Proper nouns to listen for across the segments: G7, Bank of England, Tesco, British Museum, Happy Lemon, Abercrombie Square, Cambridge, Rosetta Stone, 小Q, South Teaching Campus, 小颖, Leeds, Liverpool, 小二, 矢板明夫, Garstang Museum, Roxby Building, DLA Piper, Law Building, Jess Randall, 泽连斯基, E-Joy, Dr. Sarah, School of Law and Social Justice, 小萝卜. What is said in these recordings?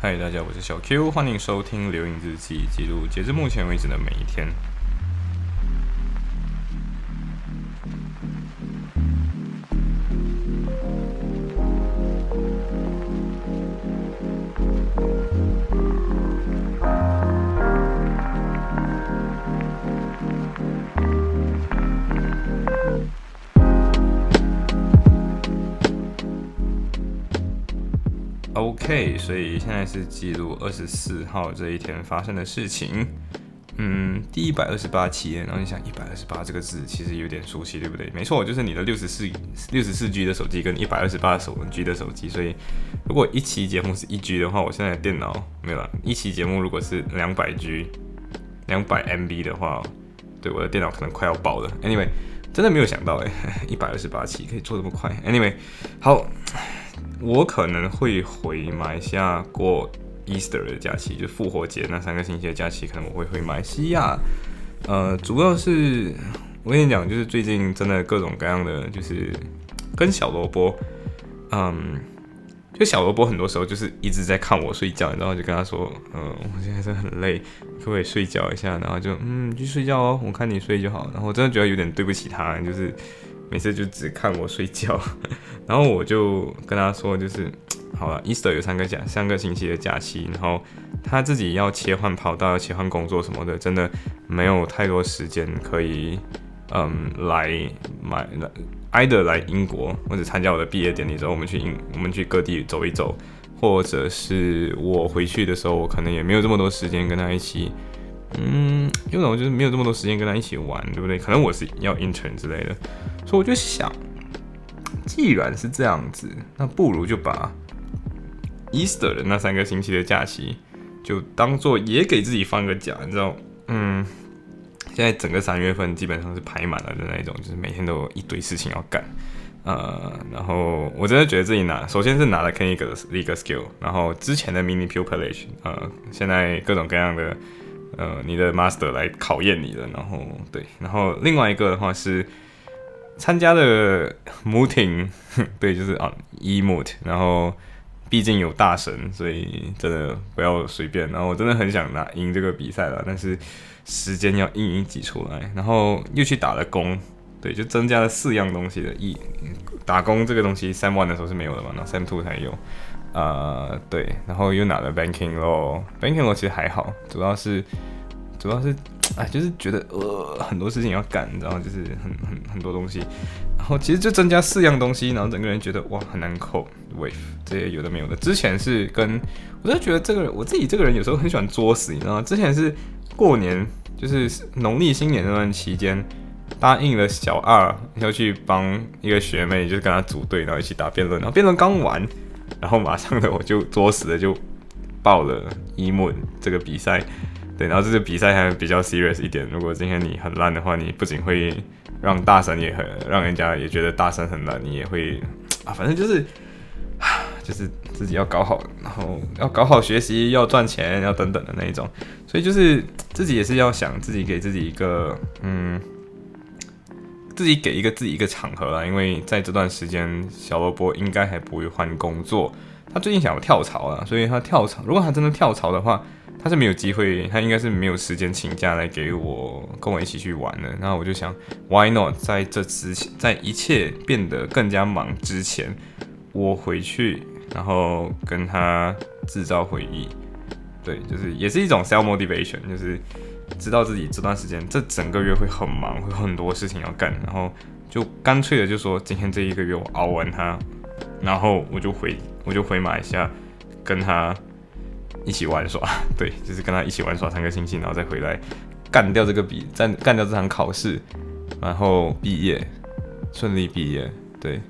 嗨，大家，我是小 Q， 欢迎收听留影日记，记录截至目前为止的每一天。OK， 所以现在是记录24号这一天发生的事情。第128期耶，然后你想128这个字其实有点熟悉，对不对？没错，就是你的 64G 的手机跟 128G 的手机，所以如果一期节目是 1G 的话，我现在的电脑没有了。一期节目如果是 200G、200MB 的话，对，我的电脑可能快要爆了。Anyway， 真的没有想到耶， 128期可以做这么快。Anyway， 好。我可能会回马来西亚过 Easter 的假期，就复活节那3个星期的假期，可能我会回马来西亚。主要是我跟你讲，就是最近真的各种各样的，就是跟小萝卜，就小萝卜很多时候就是一直在看我睡觉，然后就跟他说，我现在真的很累，可不可以睡觉一下？然后就去睡觉哦，我看你睡就好。然后我真的觉得有点对不起他，就是。每次就只看我睡觉，然后我就跟他说，就是好了 ，Easter 有3个星期的假期，然后他自己要切换跑道、要切换工作什么的，真的没有太多时间可以，来英国或者参加我的毕业典礼之后，我们去各地走一走，或者是我回去的时候，我可能也没有这么多时间跟他一起。因为我就是没有这么多时间跟他一起玩，对不对？可能我是要 intern 之类的，所以我就想，既然是这样子，那不如就把 Easter 的那3个星期的假期，就当做也给自己放个假，你知道？现在整个3月份基本上是排满了的那一种，就是每天都有一堆事情要干。然后我真的觉得自己首先是拿了 Legal Skill， 然后之前的 Mini Pupillage， 现在各种各样的。你的 master 来考验你了，然后对，然后另外一个的话是参加的 mooting， 对，就是moot， 然后毕竟有大神，所以真的不要随便。然后我真的很想赢这个比赛了，但是时间要硬硬挤出来，然后又去打了工，对，就增加了4样东西的。打工这个东西 Sem 1 的时候是没有的嘛，然后 Sem 2 才有。对，然后又拿了 banking law， banking law 其实还好，主要是，就是觉得很多事情要干，然后就是很多东西，然后其实就增加4样东西，然后整个人觉得哇很难扣 wave 这些有的没有的。之前是我就觉得我自己这个人有时候很喜欢作死，你知道吗？之前是过年，就是农历新年那段期间。答应了小二要去帮一个学妹，就是跟她组队，然后一起打辩论。然后辩论刚完，然后马上的我就作死的就报了 E-Moot 这个比赛。对，然后这个比赛还比较 serious 一点。如果今天你很烂的话，你不仅会让大神让人家也觉得大神很烂，你也会反正就是自己要搞好，然后要搞好学习，要赚钱，要等等的那一种。所以就是自己也是要想自己给自己一个自己一个场合啦，因为在这段时间，小萝卜应该还不会换工作。他最近想要跳槽啦，所以他跳槽，如果他真的跳槽的话，他是没有机会，他应该是没有时间请假来跟我一起去玩的。那我就想 ，Why not？ 在一切变得更加忙之前，我回去，然后跟他制造回忆。对，就是也是一种 self motivation， 就是。知道自己这段时间，这整个月会很忙，会很多事情要干，然后就干脆的就说，今天这一个月我熬完它，然后我就回马来西亚跟他一起玩耍，对，就是跟他一起玩耍3个星期，然后再回来干掉这场考试，然后毕业，顺利毕业，对，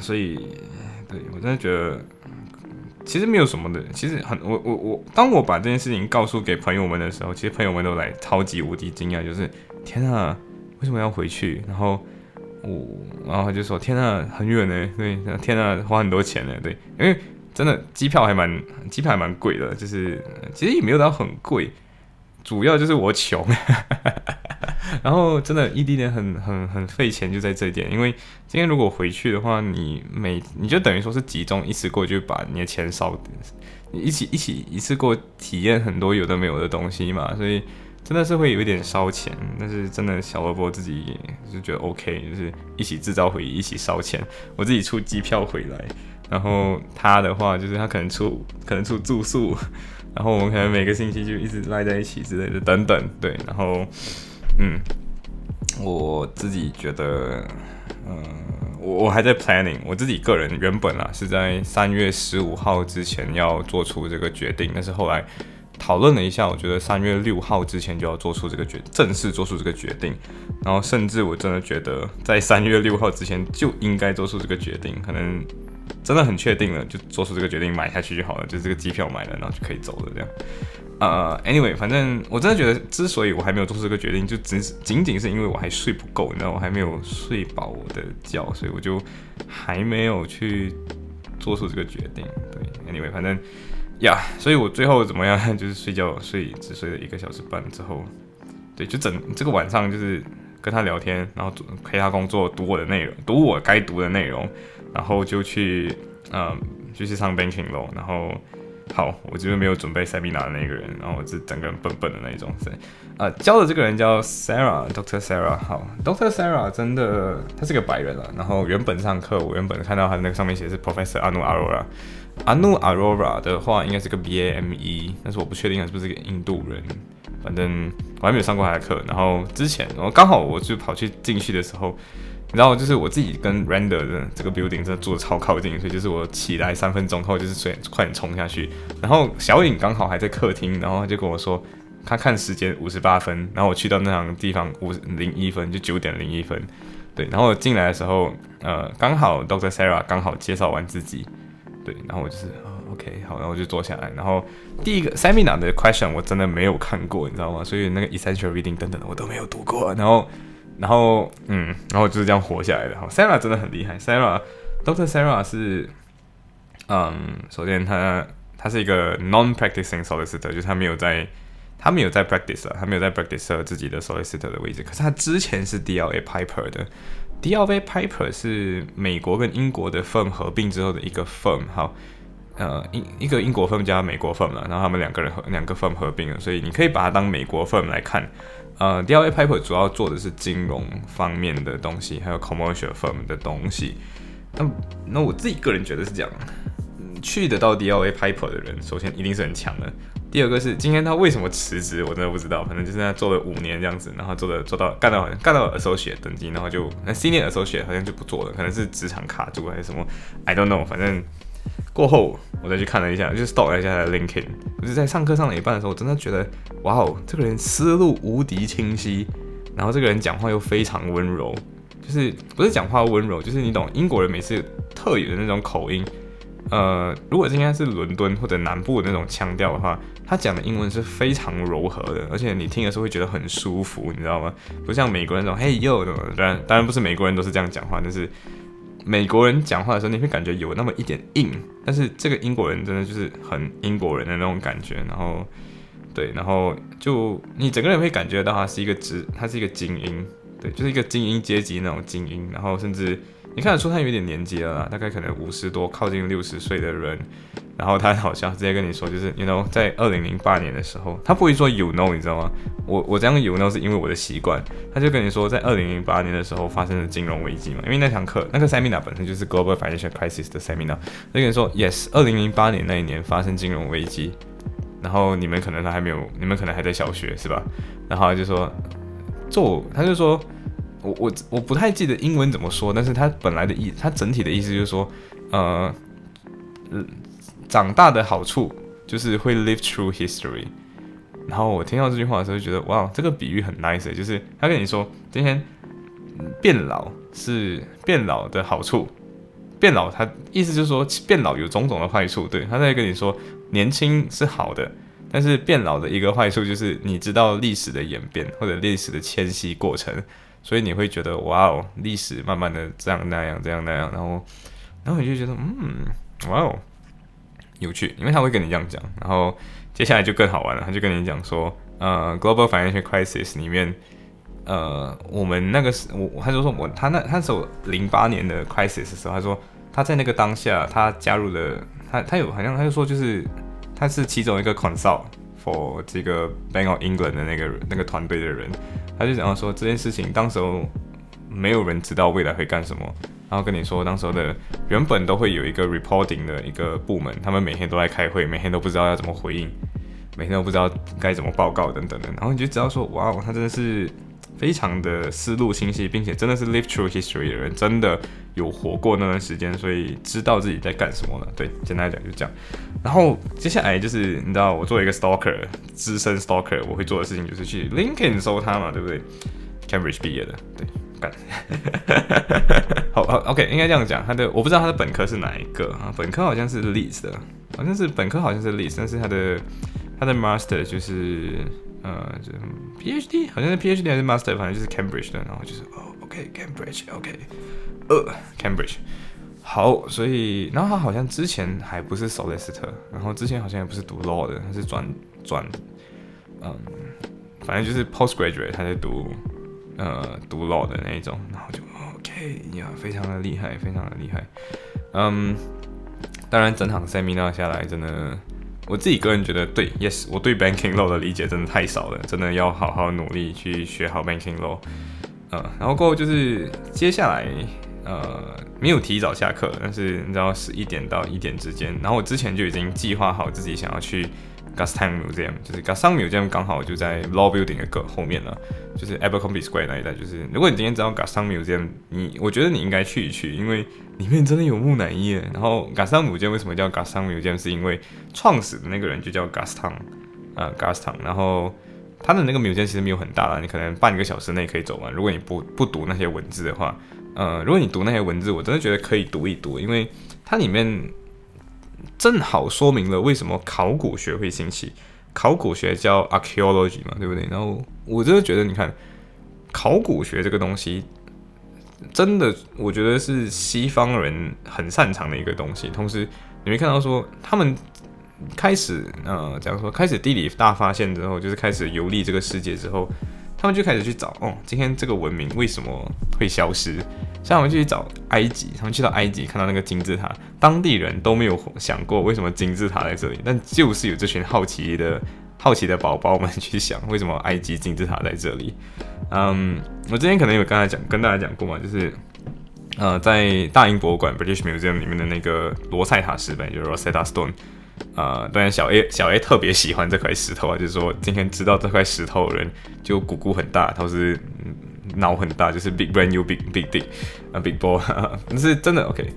所以对我真的觉得。其实没有什么的，其实当我把这件事情告诉给朋友们的时候，其实朋友们都来超级无敌惊讶，就是天啊，为什么要回去？然后他就说天啊，很远呢，对，天啊，花很多钱呢，对，因为真的机票还蛮贵的，就是其实也没有到很贵，主要就是我穷，然后真的异地恋很费钱，就在这一点，因为今天如果回去的话，你就等于说是集中一次过就把你的钱烧，一次过体验很多有的没有的东西嘛，所以真的是会有一点烧钱，但是真的小萝卜自己就觉得 OK， 就是一起制造回忆，一起烧钱。我自己出机票回来，然后他的话就是他可能出住宿，然后我们可能每个星期就一直赖在一起之类的等等，对，然后我自己觉得，我还在 planning， 我自己个人原本啦是在3月15号之前要做出这个决定，但是后来讨论了一下，我觉得3月6号之前就要做出这个正式做出这个决定，然后甚至我真的觉得在3月6号之前就应该做出这个决定，可能真的很确定了，就做出这个决定买下去就好了，就是这个机票买了，然后就可以走了这样。Anyway， 反正我真的觉得，之所以我还没有做出这个决定，就仅仅是因为我还睡不够，你知道，我还没有睡饱我的觉，所以我就还没有去做出这个决定。对 ，Anyway， 反正呀， 所以我最后怎么样，就是只睡了1个小时半之后，对，就这个晚上就是跟他聊天，然后陪他工作，读我该读的内容。然后就去，去上 banking 咯。然后，好，我就是没有准备 seminar 的那个人，然后我是整个人笨笨的那一种。教的这个人叫 Sarah，Dr. Sarah。好 ，Dr. Sarah 真的，他是个白人啦。然后原本上课，我原本看到他那个上面写的是 Professor Anu Arora。Anu Arora 的话，应该是个 BAME， 但是我不确定他是不是个印度人。反正我还没有上过他的课。然后之前，我刚好我就跑去进去的时候。然后就是我自己跟 Randall 的这个 building 真的住的超靠近，所以就是我起来3分钟后就是快点冲下去。然后小颖刚好还在客厅，然后他就跟我说，他看时间58分，然后我去到那场地方5:01，就9:01。对，然后我进来的时候，刚好 Dr. Sarah 刚好介绍完自己，对，然后我就是。OK， 好，然后我就坐下来。然后第一个 seminar 的 question 我真的没有看过，你知道吗？所以那个 essential reading 等等的我都没有读过。然后然后就是这样活下来的。Sarah 真的很厉害。Dr. Sarah 是，首先她是一个 non-practicing solicitor， 就是她没有在 practice 啊，她没有在 practice 自己的 solicitor 的位置。可是她之前是 DLA Piper 的。DLA Piper 是美国跟英国的 firm 合并之后的一个 firm。好。一个英国 firm 加美国 firm 啦，然后他们两个 firm 合并了，所以你可以把它当美国 firm 来看。DLA Piper 主要做的是金融方面的东西，还有 commercial firm 的东西。那我自己个人觉得是这样，去得到 DLA Piper 的人，首先一定是很强的。第二个是今天他为什么辞职，我真的不知道，反正就是他做了5年这样子，然后干到 associate 等级，然后就 senior associate 好像就不做了，可能是职场卡住还是什么 ，I don't know， 反正。过后我再去看了一下，就 stalk 了一下他的 LinkedIn。我就在上课上了一半的时候，我真的觉得，哇哦，这个人思路无敌清晰，然后这个人讲话又非常温柔，就是不是讲话温柔，就是你懂英国人每次特有的那种口音。如果今天是伦敦或者南部的那种腔调的话，他讲的英文是非常柔和的，而且你听的时候会觉得很舒服，你知道吗？不像美国人那种 Hey yo， 当然不是美国人都是这样讲话，但是。美国人讲话的时候，你会感觉有那么一点硬，但是这个英国人真的就是很英国人的那种感觉，然后对，然后就你整个人会感觉到他是一个精英，对，就是一个精英阶级那种精英，然后甚至你看得出他有一点年纪了啦，大概可能50多，靠近60岁的人，然后他好像直接跟你说，就是 you know， 在2008年的时候，他不会说 you know， 你知道吗？我这样 you know 是因为我的习惯，他就跟你说，在2008年的时候发生了金融危机嘛，因为那堂课那个 seminar 本身就是 global financial crisis 的 seminar， 他就跟你说 yes，2008年那一年发生金融危机，然后你们可能还在小学是吧？然后他就说，我不太记得英文怎么说，但是他本来的他整体的意思就是说，长大的好处就是会 live through history， 然后我听到这句话的时候就觉得，哇，这个比喻很 nice， 就是他跟你说，今天变老是变老的好处，变老他意思就是说变老有种种的坏处，对，他在跟你说年轻是好的，但是变老的一个坏处就是你知道历史的演变或者历史的迁徙过程，所以你会觉得，哇哦，历史慢慢的这样那样，然后你就觉得，哇哦。有趣，因为他会跟你这样讲，然后接下来就更好玩了。他就跟你讲说，Global Financial Crisis 里面我们那个他就说我他是08年的 crisis 的时候，他说他在那个当下他加入了他有好像他就说就是他是其中一个 consult for 这个 Bank of England 的那个团队的人，他就讲到说这件事情当时候没有人知道未来会干什么，然后跟你说当时候的原本都会有一个 reporting 的一个部门，他们每天都在开会，每天都不知道要怎么回应，每天都不知道该怎么报告等等的，然后你就知道说哇他真的是非常的思路清晰，并且真的是 live through history 的人，真的有活过那段时间，所以知道自己在干什么了。对，简单来讲就这样。然后接下来就是你知道，我作为一个 stalker， 资深 stalker， 我会做的事情就是去 LinkedIn 搜他嘛，对不对 ？Cambridge 毕业的，对，干。好 ，OK， 应该这样讲。我不知道他的本科是哪一个，本科好像是 Leeds 的，但是他的 master 就是。就 PhD 好像是 PhD 还是 Master， 反正就是 Cambridge 的，然后就是哦 ，OK Cambridge OK， Cambridge 好，所以然后他好像之前还不是 Solicitor， 然后之前好像也不是读 Law 的，他是转反正就是 Postgraduate 他是读 Law 的那一种，然后就 OK 呀，非常的厉害，非常的厉害，当然整场 Seminar 下来真的。我自己个人觉得对 ，yes， 我对 banking law 的理解真的太少了，真的要好好努力去学好 banking law。然后过后就是接下来，没有提早下课，但是你知道11点到1点之间，然后我之前就已经计划好自己想要去 Garstang Museum， 就是 Garstang Museum 刚好就在 Law Building 的后面了，就是 Abercrombie Square 那一带。就是如果你今天知道 Garstang Museum， 我觉得你应该去一去，因为里面真的有木乃伊耶。然后 Garstang Museum 为什么叫 Garstang Museum？ 是因为创始的那个人就叫 Garstang， 然后他的那个 museum 其实没有很大啦，你可能半个小时内可以走完。如果你不读那些文字的话，如果你读那些文字，我真的觉得可以读一读，因为它里面正好说明了为什么考古学会兴起。考古学叫 archaeology 嘛，对不对？然后我真的觉得，你看考古学这个东西。真的，我觉得是西方人很擅长的一个东西。同时，你会看到说，他们开始开始地理大发现之后，就是开始游历这个世界之后，他们就开始去找今天这个文明为什么会消失？像他们去找埃及，他们去到埃及看到那个金字塔，当地人都没有想过为什么金字塔在这里，但就是有这群好奇的宝宝们去想为什么埃及金字塔在这里。我之前可能有跟大家讲过嘛，就是在大英博物馆 British Museum 里面的那个罗塞塔石碑，就是 Rosetta Stone。当然小 A 特别喜欢这块石头啊，就是说今天知道这块石头的人就骨很大，他是脑很大，就是 big brain you big ball 。但是真的 OK。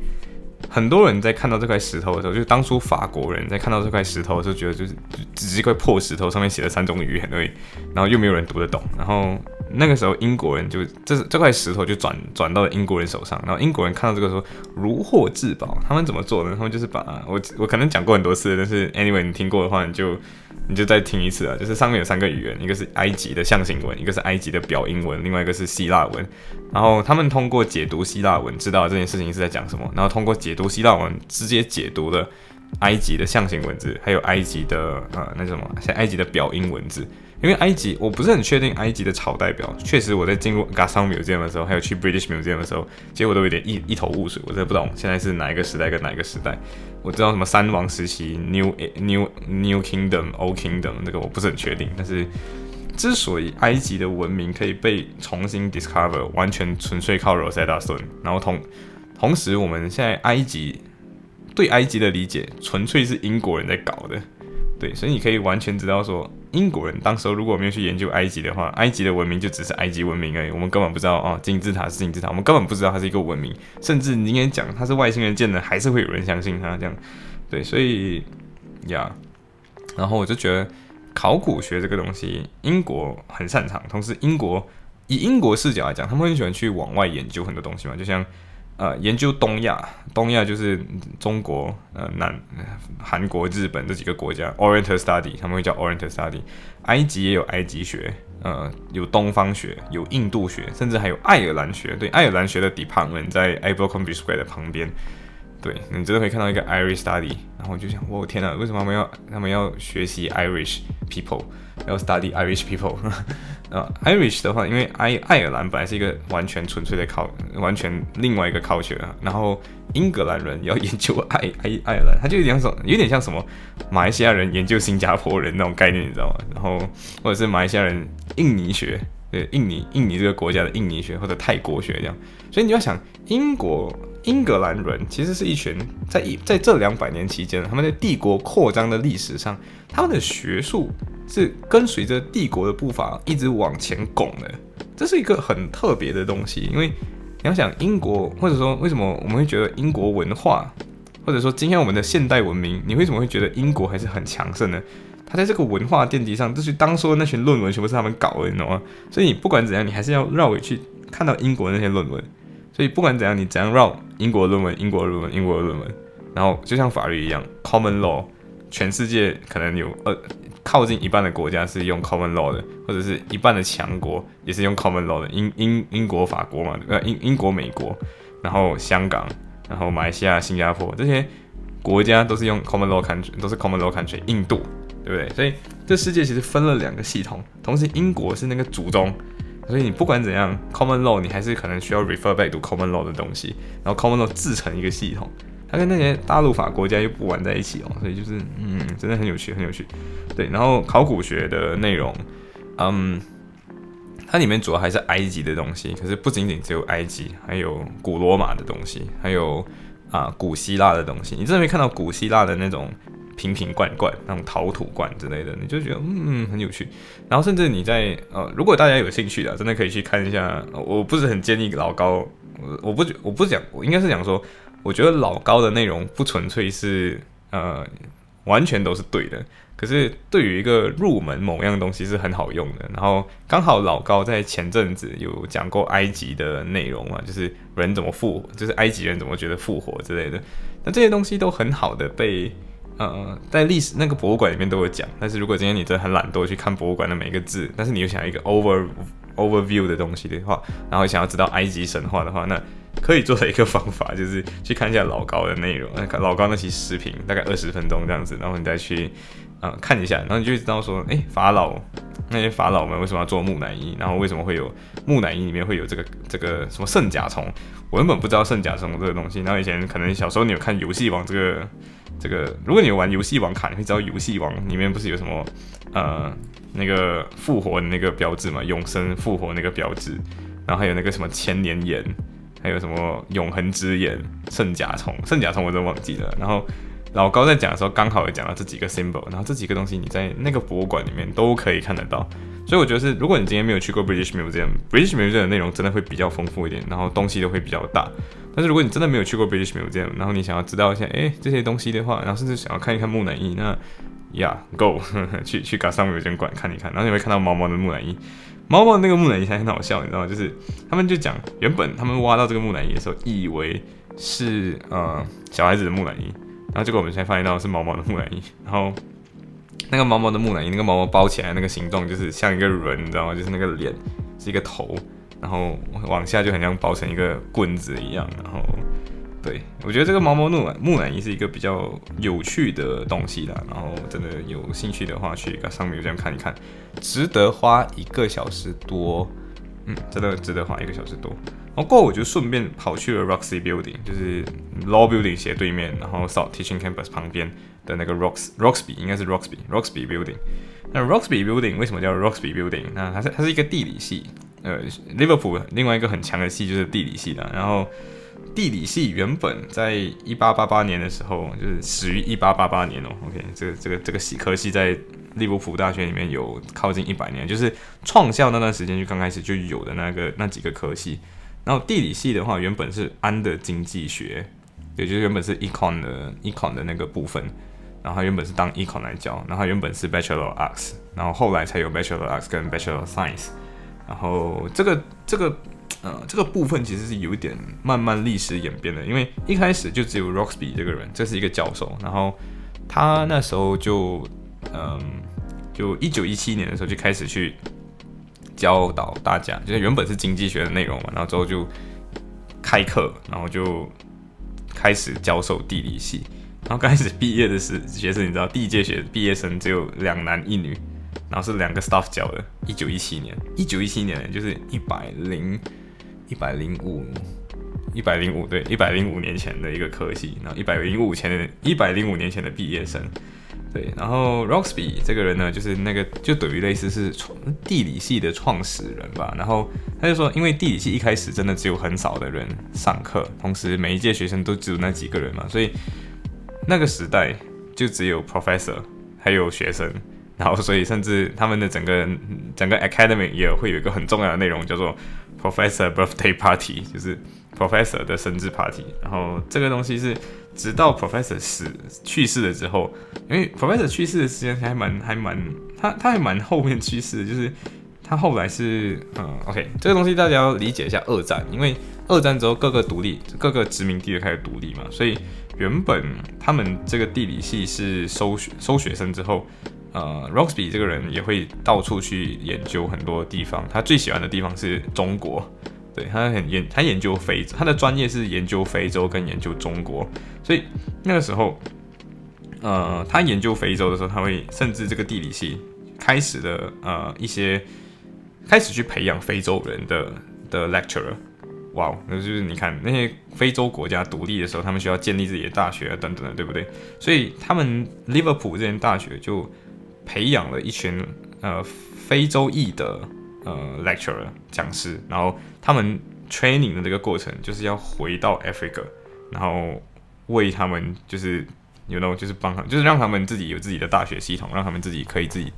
很多人在看到这块石头的时候，就当初法国人在看到这块石头的时候，觉得就是只是一块破石头，上面写了3种语言而已，然后又没有人读得懂。然后那个时候英国人就这块石头就转到了英国人手上，然后英国人看到这个时候如获至宝。他们怎么做呢？他们就是把我可能讲过很多次，但是 anyway 你听过的话，你就再听一次啊。就是上面有3个语言，一个是埃及的象形文，一个是埃及的表音文，另外一个是希腊文。然后他们通过解读希腊文，知道这件事情是在讲什么，然后通过解读希腊文，直接解读了埃及的象形文字，还有埃及的埃及的表音文字。因为埃及，我不是很确定埃及的朝代表。确实，我在进入 Garstang Museum 的时候，还有去 British Museum 的时候，其实我都有点一头雾水，我真的不懂现在是哪一个时代跟哪一个时代。我知道什么三王时期 New Kingdom、Old Kingdom， 这个我不是很确定。但是，之所以埃及的文明可以被重新 discover， 完全纯粹靠 Rosetta Stone， 然后同时，我们现在对埃及的理解，纯粹是英国人在搞的。对，所以你可以完全知道说，英国人当时候如果没有去研究埃及的话，埃及的文明就只是埃及文明而已。我们根本不知道金字塔是金字塔，我们根本不知道它是一个文明。甚至你今天讲它是外星人建的，还是会有人相信它这样。对，所以呀，然后我就觉得考古学这个东西，英国很擅长。同时，以英国视角来讲，他们很喜欢去往外研究很多东西嘛，就像。研究东亚就是中国、韩国、日本这几个国家 ，Oriental Study， 他们会叫 Oriental Study。埃及也有埃及学，有东方学，有印度学，甚至还有爱尔兰学。对，爱尔兰学的 department 在 Abercrombie Square 的旁边。对，你真的可以看到一个 Irish study， 然后我就想，哇天哪，为什么他们要学习 Irish people， 要 study Irish people？ Irish 的话，因为爱尔兰本来是一个完全纯粹的完全另外一个 culture， 然后英格兰人要研究爱尔兰，他就有点像什么马来西亚人研究新加坡人那种概念，你知道吗？然后或者是马来西亚人印尼学。对，印尼这个国家的印尼学或者泰国学这样，所以你要想，英格兰人其实是一群在这200年期间，他们在帝国扩张的历史上，他们的学术是跟随着帝国的步伐一直往前拱的，这是一个很特别的东西。因为你要想英国，或者说为什么我们会觉得英国文化，或者说今天我们的现代文明，你为什么会觉得英国还是很强盛呢？他在这个文化奠基上，就是当初那群论文全部是他们搞的，你懂吗？所以你不管怎样，你还是要绕回去看到英国的那些论文。所以不管怎样，你怎样绕英国的论文，英国的论文。然后就像法律一样 ，common law， 全世界可能有靠近一半的国家是用 common law 的，或者是一半的强国也是用 common law 的。英国、法国嘛，英国、美国，然后香港，然后马来西亚、新加坡这些国家都是用 common law country， 都是 common law country， 印度。对不对？所以这世界其实分了2个系统，同时英国是那个祖宗，所以你不管怎样 ，common law 你还是可能需要 refer back to common law 的东西，然后 common law 制成一个系统，它跟那些大陆法国家又不玩在一起哦，所以就是真的很有趣，很有趣。对，然后考古学的内容，它里面主要还是埃及的东西，可是不仅仅只有埃及，还有古罗马的东西，还有古希腊的东西，你真的会看到古希腊的那种。瓶罐那种陶土罐之类的，你就觉得很有趣。然后甚至你在如果大家有兴趣的，真的可以去看一下。我不是很建议老高，我不讲，我应该是讲说，我觉得老高的内容不纯粹是完全都是对的，可是对于一个入门某样东西是很好用的。然后刚好老高在前阵子有讲过埃及的内容嘛，就是人怎么复活，就是埃及人怎么觉得复活之类的。那这些东西都很好的被。在历史那个博物馆里面都有讲，但是如果今天你真的很懒惰去看博物馆的每一个字，但是你又想要一个 overview 的东西的话，然后想要知道埃及神话的话，那可以做的一个方法就是去看一下老高的内容，老高那期视频大概20分钟这样子，然后你再去看一下，然后你就知道说，那些法老们为什么要做木乃伊，然后为什么会有木乃伊里面会有这个什么圣甲虫，我原本不知道圣甲虫这个东西，然后以前可能小时候你有看游戏王这个，如果你有玩游戏王卡，你会知道游戏王里面不是有什么那个复活的那个标志嘛，永生复活那个标志，然后还有那个什么千年眼，还有什么永恒之眼、圣甲虫我都忘记了。然后老高在讲的时候，刚好也讲到这几个 symbol， 然后这几个东西你在那个博物馆里面都可以看得到。所以我觉得是，如果你今天没有去过 British Museum，British Museum 的内容真的会比较丰富一点，然后东西都会比较大。但是如果你真的没有去过 British Museum， 然后你想要知道一下，这些东西的话，然后甚至想要看一看木乃伊，那go 去 Garstang Museum 馆看一看，然后你会看到毛毛的木乃伊。毛毛那个木乃伊还很好笑，你知道吗？就是他们就讲，原本他们挖到这个木乃伊的时候，以为是小孩子的木乃伊，然后结果我们才发现到是毛毛的木乃伊，然后。那个毛毛的木乃伊，那个毛毛包起来的那个形状就是像一个人，你知道吗？就是那个脸是一个头，然后往下就很像包成一个棍子一样。然后，对，我觉得这个毛毛木乃伊是一个比较有趣的东西啦。然后真的有兴趣的话，去Garstang Museum看一看，值得花1个小时多。真的值得花1个小时多。然后过后我就顺便跑去了 Roxy Building， 就是 Law Building 斜对面，然后 South Teaching Campus 旁边的那个 Roxby， 应该是 Roxby Building。那 Roxby Building 为什么叫 Roxby Building？ 那它是一个地理系，Liverpool 另外一个很强的系就是地理系的。然后地理系原本在1888年的时候，就是始于1888年哦。OK， 这个系科系在利物浦大学里面有靠近100年，就是创校那段时间就刚开始就有的那几个科系。然后地理系的话，原本是安的经济学，也就是原本是 econ 的那个部分，然后它原本是当 econ 来教，然后它原本是 Bachelor of Arts， 然后后来才有 Bachelor of Arts 跟 Bachelor of Science。然后这个部分其实是有一点慢慢历史演变的，因为一开始就只有 Roxby 这个人，这是一个教授，然后他那时候就1917年的时候就开始去教导大家，就是原本是经济学的内容嘛，然后之后就开课，然后就开始教授地理系，然后刚开始毕业的学生，你知道第一届毕业生只有2男1女，然后是2个 staff 教的。1917年就是105年前的一个科系，然后105年前的毕业生。对，然后 Roxby 这个人呢，就是那个就等于类似是地理系的创始人吧。然后他就说，因为地理系一开始真的只有很少的人上课，同时每一届学生都只有那几个人嘛，所以那个时代就只有 professor 还有学生，然后所以甚至他们的整个 academy 也会有一个很重要的内容叫做 professor birthday party， 就是 professor 的生日 party。然后这个东西是直到 professor 去世了之后，因为 professor 去世的时间他还蛮后面去世的，就是他后来是OK， 这个东西大家要理解一下二战，因为二战之后各个殖民地就开始独立嘛，所以原本他们这个地理系是收学生之后，Roxby 这个人也会到处去研究很多地方，他最喜欢的地方是中国。对，他研究非洲，他的专业是研究非洲跟研究中国，所以那个时候，他研究非洲的时候，他会甚至这个地理系开始的开始去培养非洲人的 lecturer。哇，那就是你看那些非洲国家独立的时候，他们需要建立自己的大学啊等等的，对不对？所以他们 Liverpool 这间大学就培养了一群非洲裔的lecturer 讲师，然后他们 training 的这个过程就是要回到 Africa， 然后为他们就是就是帮他们，就是让他们自己有自己的大学系统，让他们自己可以自己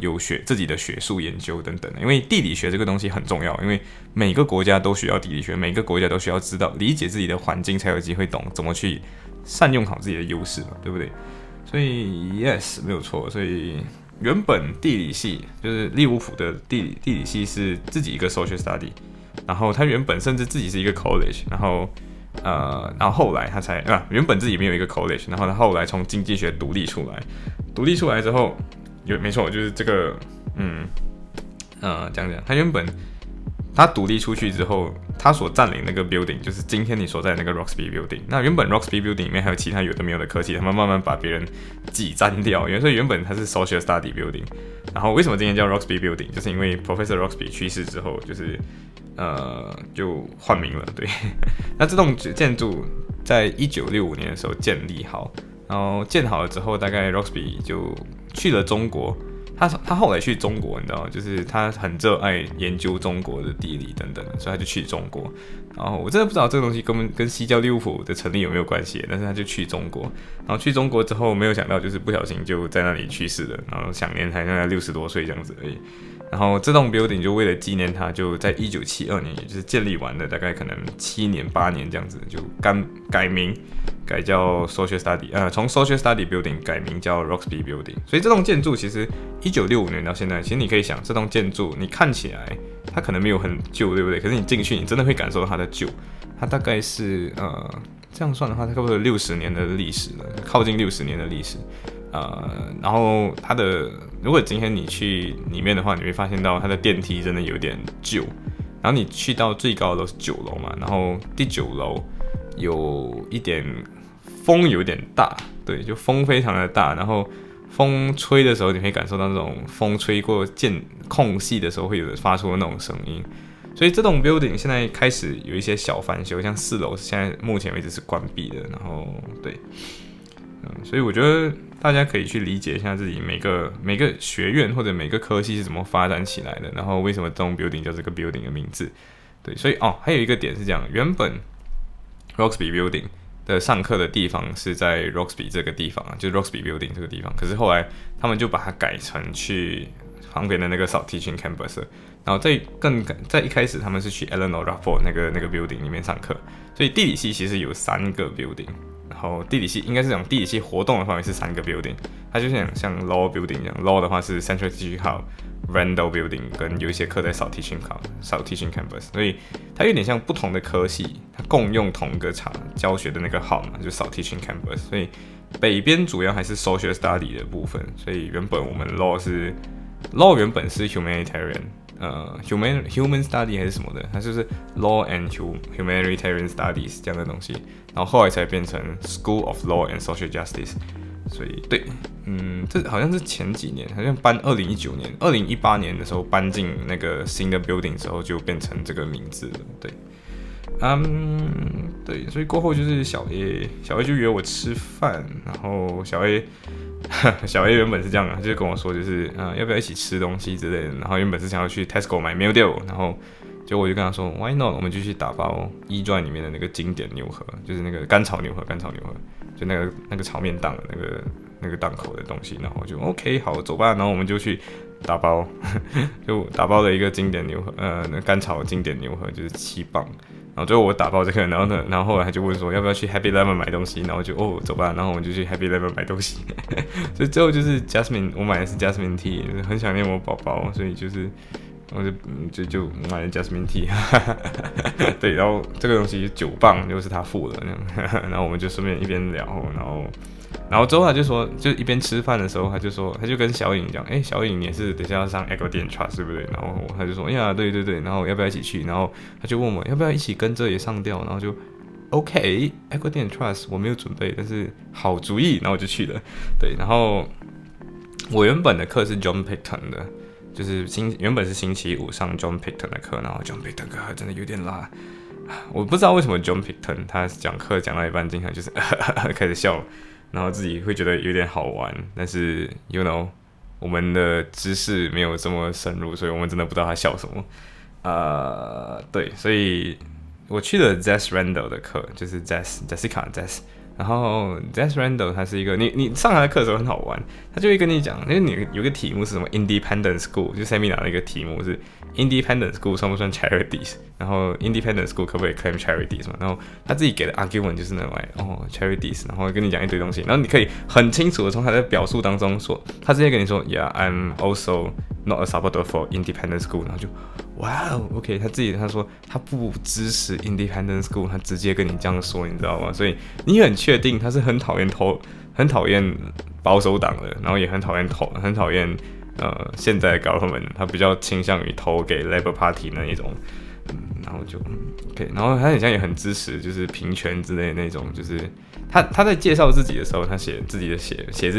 有自己的学术研究等等。因为地理学这个东西很重要，因为每个国家都需要地理学，每个国家都需要知道理解自己的环境，才有机会懂怎么去善用好自己的优势嘛，对不对？所以 yes 没有错，所以原本地理系就是利物浦的地理系是自己一个 social study， 然后他原本甚至自己是一个 college， 然后后来他才原本自己没有一个 college， 然后他后来从经济学独立出来之后，没错，就是这个讲他原本他独立出去之后，他所占领那个 building 就是今天你所在的那个 Roxby building。那原本 Roxby building 里面还有其他有的没有的科技，他们慢慢把别人挤占掉。所以原本它是 social study building。然后为什么今天叫 Roxby building？ 就是因为 Professor Roxby 去世之后，就是就换名了。对，那这栋建筑在1965年的时候建立好，然后建好了之后，大概 Roxby 就去了中国。他后来去中国，你知道吗？就是他很热爱研究中国的地理等等，所以他就去中国。然后我真的不知道这个东西跟西交利物浦的成立有没有关系，但是他就去中国。然后去中国之后，没有想到就是不小心就在那里去世了，然后享年还在60多岁这样子而已。然后这栋 building 就为了纪念他，就在1972年，也就是建立完了大概可能7年8年这样子，就改名，改叫 Social Study， 从 Social Study Building 改名叫 Roxby Building。所以这栋建筑其实1965年到现在，其实你可以想，这栋建筑你看起来它可能没有很旧，对不对？可是你进去，你真的会感受到它的旧。它大概是这样算的话，它差不多60年的历史了，靠近60年的历史。然后它的，如果今天你去里面的话，你会发现到它的电梯真的有点旧。然后你去到最高的楼是9楼嘛，然后第9楼有一点风有点大，对，就风非常的大。然后风吹的时候，你会感受到那种风吹过空隙的时候会有发出那种声音。所以这栋 building 现在开始有一些小翻修，像4楼现在目前为止是关闭的。然后对。所以我觉得大家可以去理解一下自己每个学院或者每个科系是怎么发展起来的，然后为什么这栋 building 叫这个 building 的名字。对，所以还有一个点是这样，原本 Roxby building 的上课的地方是在 Roxby 这个地方，就是 Roxby building 这个地方，可是后来他们就把它改成去旁边的那个 South Teaching Campus， 然后在一开始他们是去 Eleanor Rapport 那个 building 里面上课。所以地理系其实有3个 building，然后地理系应该是讲地理系活动的范围是3个 building， 它就像 law building 一样 ，law 的话是 Central Teaching Hub、Randall Building， 跟有一些课在 South Teaching Campus， 所以它有点像不同的科系，它共用同一个场教学的那个 hub 嘛，就 South Teaching Campus。所以北边主要还是 Social Study 的部分，所以原本我们 law 原本是 Humanitarian。human study 还是什么的，它就是 law and humanitarian studies 这样的东西，然后后来才变成 School of Law and Social Justice。所以对，这好像是前几年，好像搬2019年、2018年的时候搬进那个新的 building 之后，就变成这个名字了。对，对，所以过后就是小 A 就约我吃饭，然后小 A 原本是这样的，他就跟我说就是要不要一起吃东西之类的，然后原本是想要去 Tesco 买 meal deal， 然后结果我就跟他说 Why not？ 我们就去打包 E-Joy 里面的那个经典牛河，就是那个干炒牛河。就那个炒面档的那个档口的东西，然后我就 OK 好走吧，然后我们就去打包，就打包了一个经典牛河，干炒经典牛河就是7磅，然后最后我打包这个，然后呢，然后后来他就问说要不要去 Happy Lemon 买东西，然后就哦走吧，然后我们就去 Happy Lemon 买东西，所以最后就是 Jasmine， 我买的是 Jasmine Tea， 很想念我宝宝，所以就是我就买了 Jasmine Tea， 对，然后这个东西9磅就是他付了，然后我们就顺便一边聊，然后之后他就说，就一边吃饭的时候，他就说，他就跟小颖讲，小颖也是等一下要上 Echo 电 Trust 对不对？然后他就说，呀，对对对，然后要不要一起去？然后他就问我要不要一起跟着也上吊，然后就 OK Echo 电 Trust 我没有准备，但是好主意，然后我就去了，对，然后我原本的课是 John Picton 的。就是原本是星期五上 John Picton 的课，然后 John Picton 课真的有点拉，我不知道为什么 John Picton 他讲课讲到一半，经常就是开始笑，然后自己会觉得有点好玩，但是 you know 我们的知识没有这么深入，所以我们真的不知道他笑什么。对，所以我去了 Jess Randall 的课，就是 Jessica。然后 Jess Randall 他是一个，你上他的课的时候很好玩，他就会跟你讲，因为你有个题目是什么 Independent School， 就 Seminar 的一个题目是 Independent School 算不算 Charities， 然后 Independent School 可不可以 claim Charities 嘛，然后他自己给的 argument 就是那玩意Charities， 然后跟你讲一堆东西，然后你可以很清楚的从他的表述当中说，他直接跟你说 Yeah I'm also not a supporter for Independent School， 然后就哇、wow, OK， 他说他不支持 Independent School， 他直接跟你这样说，你知道吗？所以你很确定他是很讨厌保守党的，然后也很讨厌现在的 government， 他比较倾向于投给 Labour Party 那一种，然后就 OK， 然后他很像也很支持就是平权之类的那种，就是他在介绍自己的时候，他写自己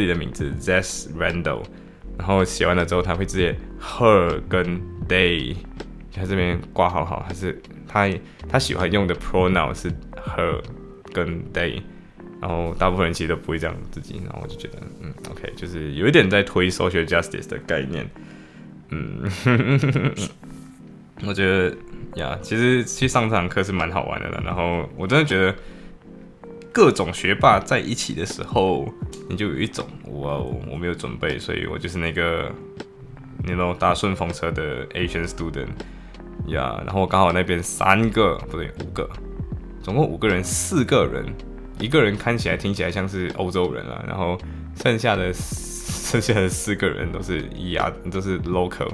的名字 Jess Randall， 然后写完了之后他会直接 her 跟 they。他这边挂好好，他喜欢用的 pronoun 是 her 跟 they， 然后大部分人其实都不会这样自己，然后我就觉得OK， 就是有一点在推 social justice 的概念，我觉得呀，其实去上这堂课是蛮好玩的啦，然后我真的觉得各种学霸在一起的时候，你就有一种哇，我没有准备，所以我就是那个你 know 搭顺风车的 Asian student。Yeah， 然后刚好那边5个，总共5个人，4个人，一个人看起来听起来像是欧洲人啦，然后剩下的4个人都是local，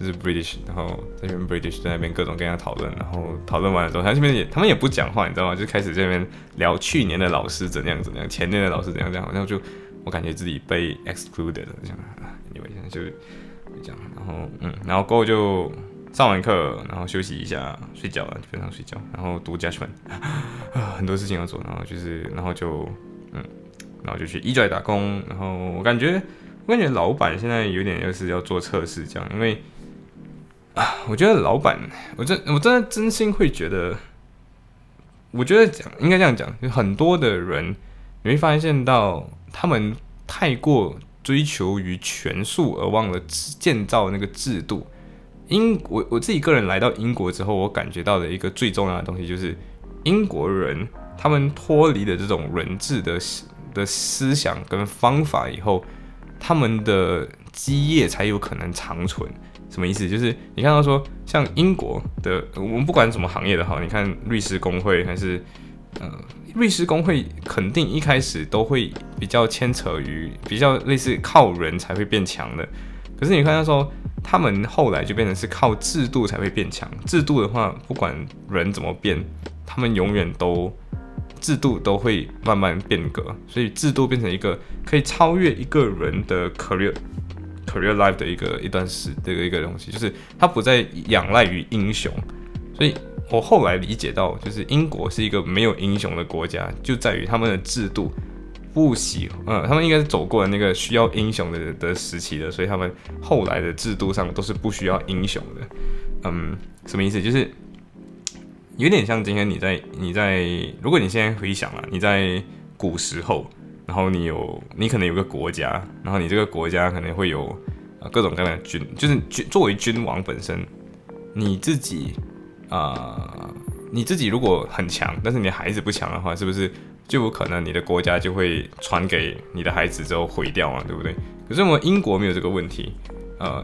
就是 British， 然后这边 British 在那边各种跟人家讨论，然后讨论完了之后，他们也不讲话，你知道吗？就开始这边聊去年的老师怎样，前年的老师怎样，然后我感觉自己被 excluded 了，这样，因为就这样，然后然后过后就。上完课，然后休息一下，睡觉了，基本上睡觉，然后读 judgment， 很多事情要做，然后就去E-Joy打工，然后我感觉老板现在有点就是要做测试这样，因为我觉得老板，我真的真心会觉得，我觉得应该这样讲，就很多的人你会发现到他们太过追求于权术而忘了建造那个制度。我自己个人来到英国之后，我感觉到的一个最重要的东西就是，英国人他们脱离了这种人治的思想跟方法以后，他们的基业才有可能长存。什么意思？就是你看到说，像英国的，我们不管什么行业的好，你看律师工会还是律师工会肯定一开始都会比较牵扯于比较类似靠人才会变强的。可是你看到说，他们后来就变成是靠制度才会变强。制度的话，不管人怎么变，他们永远都制度都会慢慢变革。所以制度变成一个可以超越一个人的 career career life 的一段东西，就是它不再仰赖于英雄。所以我后来理解到，就是英国是一个没有英雄的国家，就在于他们的制度不喜欢，他们应该是走过了那个需要英雄 的时期的，所以他们后来的制度上都是不需要英雄的。什么意思？就是有点像今天你在，如果你现在回想了，你在古时候，然后你可能有个国家，然后你这个国家可能会有各种各样的君，就是作为君王本身，你自己如果很强，但是你的孩子不强的话，是不是就有可能你的国家就会传给你的孩子之后毁掉嘛，对不对？可是我们英国没有这个问题。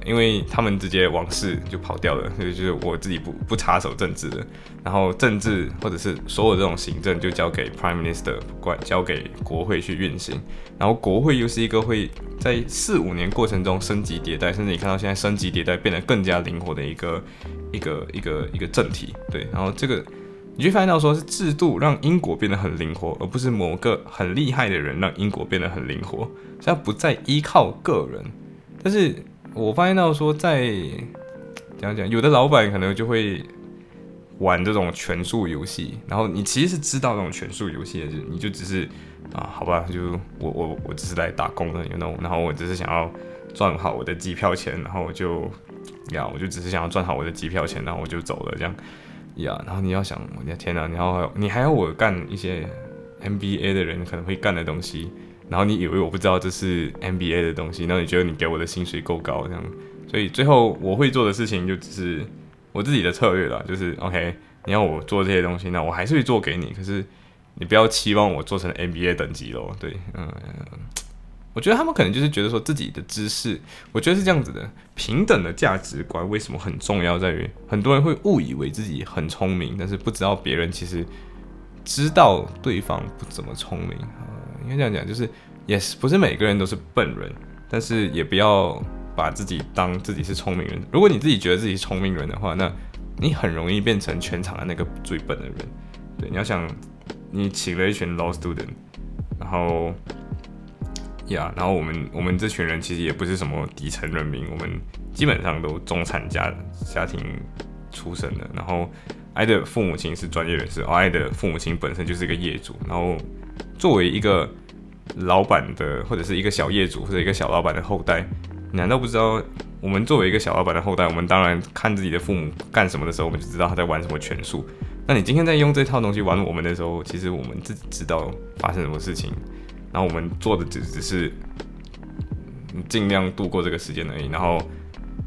因为他们直接往事就跑掉了，所以就是我自己不插手政治的，然后政治或者是所有这种行政就交给 Prime Minister 交给国会去运行，然后国会又是一个会在4-5年过程中升级迭代，甚至你看到现在升级迭代变得更加灵活的一个政体，对，然后这个你就发现到说是制度让英国变得很灵活，而不是某个很厉害的人让英国变得很灵活，所以它不再依靠个人，但是。我发现到说在讲，有的老板可能就会玩这种权术游戏，然后你其实是知道那种权术游戏的，你就只是好吧，就我只是来打工的 you know， 然后我只是想要赚好我的机票钱，然后我就只是想要赚好我的机票钱，然后我就走了这样呀。然后你要想，我的天哪，你还要我干一些 MBA 的人可能会干的东西。然后你以为我不知道这是 MBA 的东西，然后你觉得你给我的薪水够高这样，所以最后我会做的事情就只是我自己的策略啦，就是 OK， 你要我做这些东西，那我还是会做给你，可是你不要期望我做成 MBA 等级咯，对，我觉得他们可能就是觉得说自己的知识，我觉得是这样子的，平等的价值观为什么很重要，在于很多人会误以为自己很聪明，但是不知道别人其实知道对方不怎么聪明。应该这样讲，就是 yes， 不是每个人都是笨人，但是也不要把自己当自己是聪明人。如果你自己觉得自己是聪明人的话，那你很容易变成全场的那个最笨的人。对，你要想，你请了一群 law student， 然后呀，然后我们这群人其实也不是什么底层人民，我们基本上都中产家庭出身的。然后，爱的父母亲是专业人士，爱的父母亲本身就是一个业主，然后。作为一个老板的，或者是一个小业主，或者一个小老板的后代，难道不知道我们作为一个小老板的后代，我们当然看自己的父母干什么的时候，我们就知道他在玩什么权术。那你今天在用这套东西玩我们的时候，其实我们自己知道发生什么事情，然后我们做的只是尽量度过这个时间而已。然后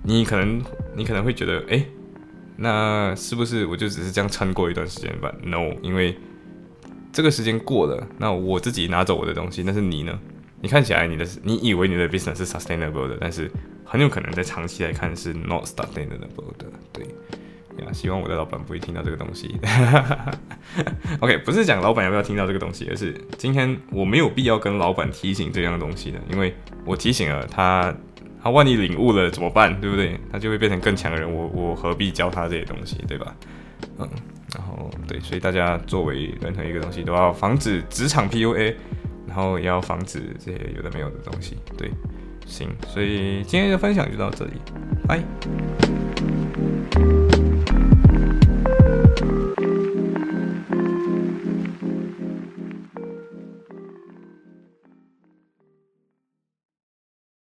你可能会觉得，哎，那是不是我就只是这样撑过一段时间吧 ？No， 因为。这个时间过了，那我自己拿走我的东西，但是你呢？你看起来你以为你的 business 是 sustainable 的，但是很有可能在长期来看是 not sustainable 的。对，希望我的老板不会听到这个东西。OK， 不是讲老板要不要听到这个东西，而是今天我没有必要跟老板提醒这样的东西的，因为我提醒了他万一领悟了怎么办？对不对？他就会变成更强的人，我何必教他这些东西？对吧？嗯。然后对，所以大家作为任何一个东西都要防止职场 PUA， 然后也要防止这些有的没有的东西。对，行，所以今天的分享就到这里，拜。